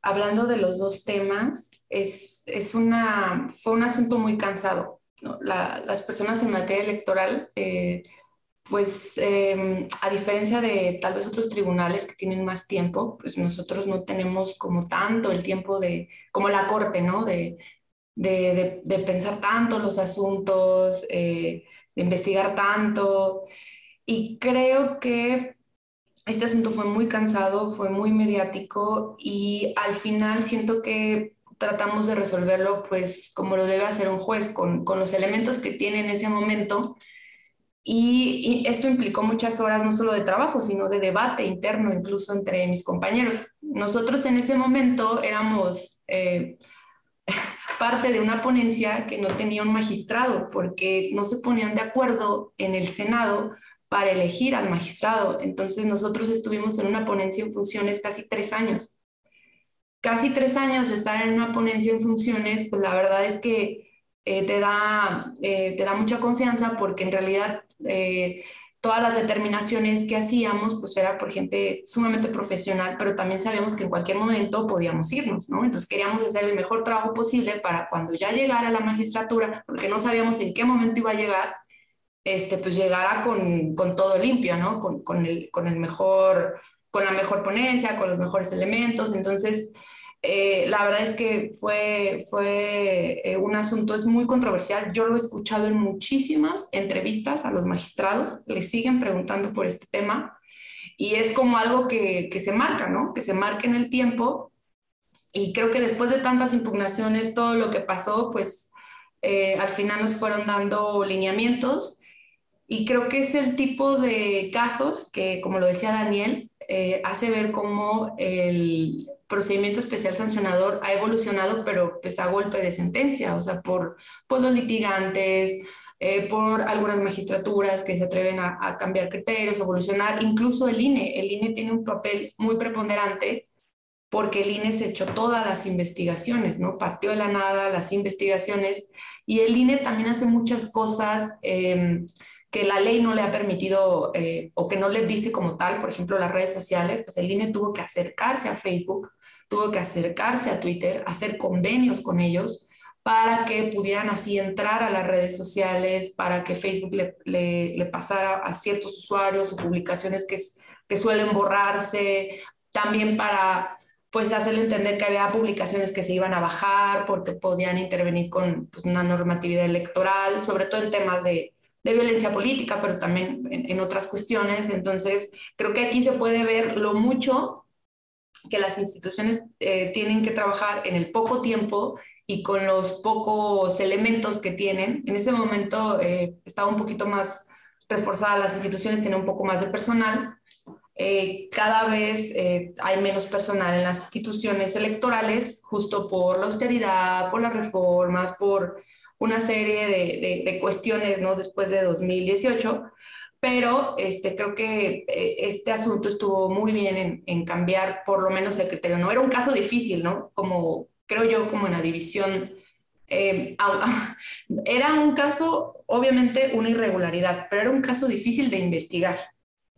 hablando de los dos temas, es, es una, fue un asunto muy cansado, ¿no? La, las personas en materia electoral, eh, pues eh, a diferencia de tal vez otros tribunales que tienen más tiempo, pues nosotros no tenemos como tanto el tiempo de, como la corte, ¿no?, de, de, de, de pensar tanto los asuntos, eh, de investigar tanto, y creo que este asunto fue muy cansado, fue muy mediático, y al final siento que tratamos de resolverlo pues como lo debe hacer un juez, con, con los elementos que tiene en ese momento, y, y esto implicó muchas horas no solo de trabajo, sino de debate interno incluso entre mis compañeros. Nosotros en ese momento éramos eh, parte de una ponencia que no tenía un magistrado, porque no se ponían de acuerdo en el Senado para elegir al magistrado. Entonces nosotros estuvimos en una ponencia en funciones casi tres años. Casi tres años estar en una ponencia en funciones, pues la verdad es que eh, te, da, eh, te da mucha confianza, porque en realidad eh, todas las determinaciones que hacíamos pues era por gente sumamente profesional, pero también sabíamos que en cualquier momento podíamos irnos, ¿no? Entonces queríamos hacer el mejor trabajo posible para cuando ya llegara la magistratura, porque no sabíamos en qué momento iba a llegar, Este, pues llegara con, con todo limpio, ¿no? Con, con, el, con, el mejor, con la mejor ponencia, con los mejores elementos. Entonces, eh, la verdad es que fue, fue eh, un asunto, es muy controversial. Yo lo he escuchado en muchísimas entrevistas a los magistrados, les siguen preguntando por este tema, y es como algo que, que se marca, ¿no? Que se marca en el tiempo, y creo que después de tantas impugnaciones, todo lo que pasó, pues eh, al final nos fueron dando lineamientos. Y creo que es el tipo de casos que, como lo decía Daniel, eh, hace ver cómo el procedimiento especial sancionador ha evolucionado, pero pues a golpe de sentencia, o sea, por, por los litigantes, eh, por algunas magistraturas que se atreven a, a cambiar criterios, evolucionar, incluso el I N E. El I N E tiene un papel muy preponderante, porque el I N E se echó todas las investigaciones, ¿no? Partió de la nada las investigaciones, y el I N E también hace muchas cosas eh, que la ley no le ha permitido eh, o que no le dice como tal. Por ejemplo, las redes sociales, pues el I N E tuvo que acercarse a Facebook, tuvo que acercarse a Twitter, hacer convenios con ellos para que pudieran así entrar a las redes sociales, para que Facebook le, le, le pasara a ciertos usuarios o publicaciones que, que suelen borrarse, también para pues hacerle entender que había publicaciones que se iban a bajar porque podían intervenir con pues, una normatividad electoral, sobre todo en temas de de violencia política, pero también en, en otras cuestiones. Entonces, creo que aquí se puede ver lo mucho que las instituciones eh, tienen que trabajar en el poco tiempo y con los pocos elementos que tienen. En ese momento eh, estaba un poquito más reforzada, las instituciones tienen un poco más de personal. Eh, cada vez eh, hay menos personal en las instituciones electorales, justo por la austeridad, por las reformas, por una serie de, de, de cuestiones, ¿no?, después de dos mil dieciocho. Pero este, creo que este asunto estuvo muy bien en, en cambiar por lo menos el criterio. No era un caso difícil, ¿no? Como creo yo, como en la división. Eh, era un caso, obviamente, una irregularidad, pero era un caso difícil de investigar.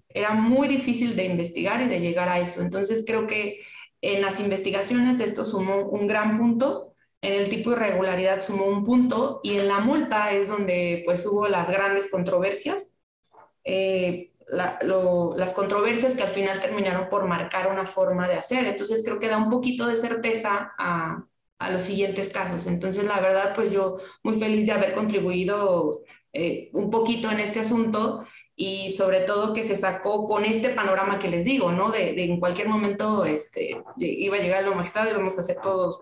Era muy difícil de investigar y de llegar a eso. Entonces creo que en las investigaciones esto sumó un gran punto, en el tipo de irregularidad sumó un punto, y en la multa es donde pues hubo las grandes controversias. Eh, la, lo, las controversias que al final terminaron por marcar una forma de hacer. Entonces creo que da un poquito de certeza a, a los siguientes casos. Entonces la verdad, pues yo muy feliz de haber contribuido eh, un poquito en este asunto, y sobre todo que se sacó con este panorama que les digo, ¿no? De, de en cualquier momento este, iba a llegar los magistrados, vamos a hacer todos,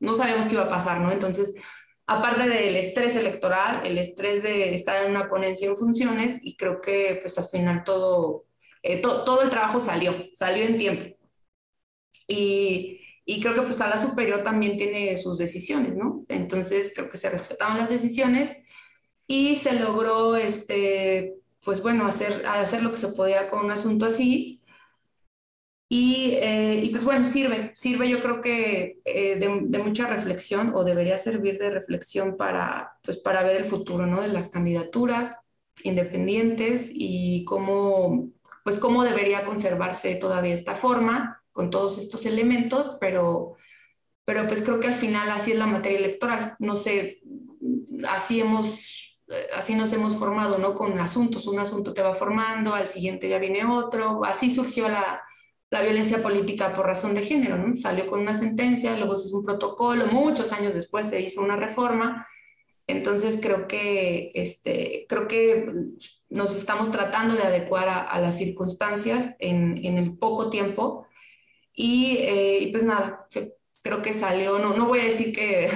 no sabemos qué iba a pasar, ¿no? Entonces, aparte del estrés electoral, el estrés de estar en una ponencia en funciones, y creo que pues al final todo, eh, to, todo el trabajo salió, salió en tiempo. Y, y creo que pues Sala Superior también tiene sus decisiones, ¿no? Entonces creo que se respetaron las decisiones y se logró, este, pues bueno, hacer, hacer lo que se podía con un asunto así. Y, eh, y pues bueno, sirve, sirve yo creo que eh, de, de mucha reflexión, o debería servir de reflexión para, pues para ver el futuro, ¿no?, de las candidaturas independientes y cómo, pues cómo debería conservarse todavía esta forma con todos estos elementos, pero, pero pues creo que al final así es la materia electoral. No sé, así hemos, así nos hemos formado, ¿no?, con asuntos. Un asunto te va formando, al siguiente ya viene otro, así surgió la... la violencia política por razón de género, ¿no? Salió con una sentencia, luego se hizo un protocolo, muchos años después se hizo una reforma. Entonces creo que, este, creo que nos estamos tratando de adecuar a, a las circunstancias en, en el poco tiempo. Y, eh, y pues nada, creo que salió, no, no voy a decir que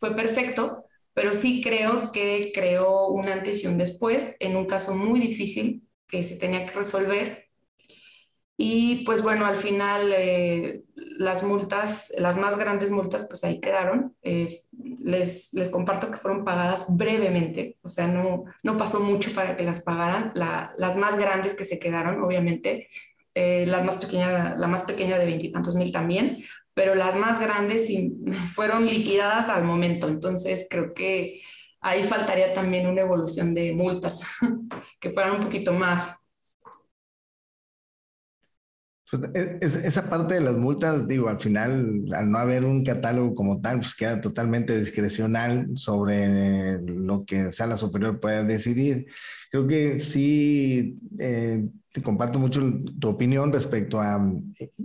fue perfecto, pero sí creo que creó un antes y un después en un caso muy difícil que se tenía que resolver. Y pues bueno, al final eh, las multas, las más grandes multas, pues ahí quedaron. Eh, les, les comparto que fueron pagadas brevemente, o sea, no, no pasó mucho para que las pagaran. La, las más grandes que se quedaron, obviamente, eh, las más pequeña, la más pequeña de veintitantos mil también, pero las más grandes fueron liquidadas al momento. Entonces creo que ahí faltaría también una evolución de multas que fueran un poquito más. Pues esa parte de las multas, digo, al final, al no haber un catálogo como tal, pues queda totalmente discrecional sobre lo que Sala Superior pueda decidir. Creo que sí, eh, te comparto mucho tu opinión respecto a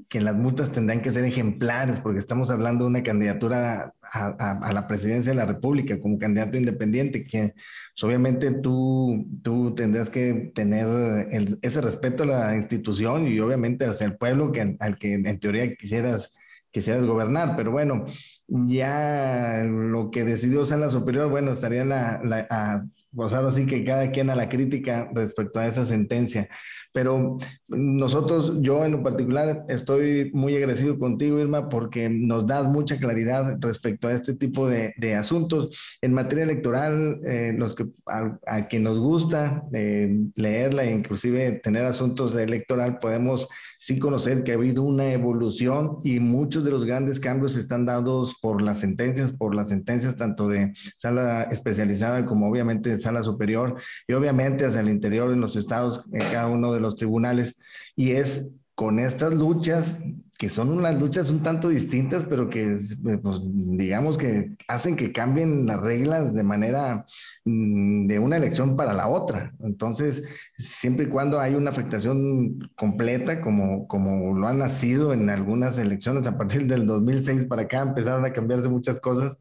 que las multas tendrán que ser ejemplares, porque estamos hablando de una candidatura a, a, a la presidencia de la República como candidato independiente, que pues, obviamente tú, tú tendrás que tener el, ese respeto a la institución y obviamente hacia el pueblo que, al que en teoría quisieras, quisieras gobernar. Pero bueno, ya lo que decidió Sala Superior, bueno, estaría la... la a, pues ahora sí que cada quien a la crítica respecto a esa sentencia. Pero nosotros, yo en lo particular, estoy muy agradecido contigo, Irma, porque nos das mucha claridad respecto a este tipo de, de asuntos. En materia electoral, eh, los que, a, a quien nos gusta eh, leerla e inclusive tener asuntos de electoral, podemos sí conocer que ha habido una evolución y muchos de los grandes cambios están dados por las sentencias, por las sentencias tanto de Sala Especializada como obviamente de Sala Superior, y obviamente hacia el interior en los estados, en cada uno de los tribunales, y es con estas luchas, que son unas luchas un tanto distintas, pero que pues, digamos que hacen que cambien las reglas de manera de una elección para la otra. Entonces, siempre y cuando hay una afectación completa, como, como lo han sido en algunas elecciones a partir del dos mil seis para acá, empezaron a cambiarse muchas cosas,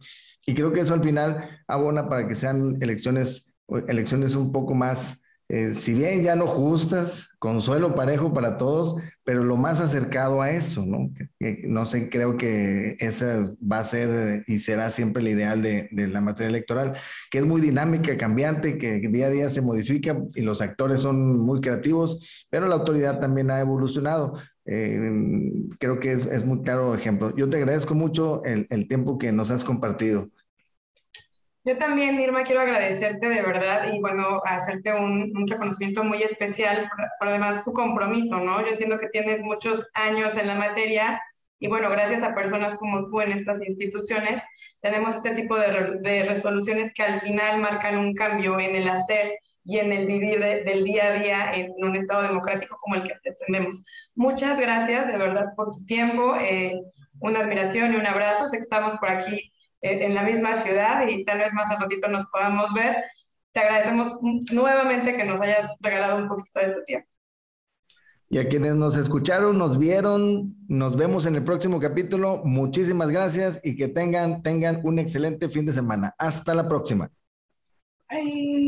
y creo que eso al final abona para que sean elecciones elecciones un poco más, eh, si bien ya no justas, consuelo parejo para todos, pero lo más acercado a eso, ¿no? Que, que, no sé, creo que esa va a ser y será siempre el ideal de, de la materia electoral, que es muy dinámica, cambiante, que día a día se modifica y los actores son muy creativos, pero la autoridad también ha evolucionado. Eh, creo que es, es muy claro ejemplo. Yo te agradezco mucho el, el tiempo que nos has compartido. Yo también, Irma, quiero agradecerte de verdad y, bueno, hacerte un, un reconocimiento muy especial por, por además tu compromiso, ¿no? Yo entiendo que tienes muchos años en la materia y, bueno, gracias a personas como tú en estas instituciones tenemos este tipo de, re, de resoluciones que al final marcan un cambio en el hacer y en el vivir de, del día a día en un Estado democrático como el que pretendemos. Muchas gracias, de verdad, por tu tiempo, eh, una admiración y un abrazo. Sé que estamos por aquí en la misma ciudad y tal vez más al ratito nos podamos ver. Te agradecemos nuevamente que nos hayas regalado un poquito de tu tiempo. Y a quienes nos escucharon, nos vieron, nos vemos en el próximo capítulo. Muchísimas gracias y que tengan, tengan un excelente fin de semana. Hasta la próxima. Bye.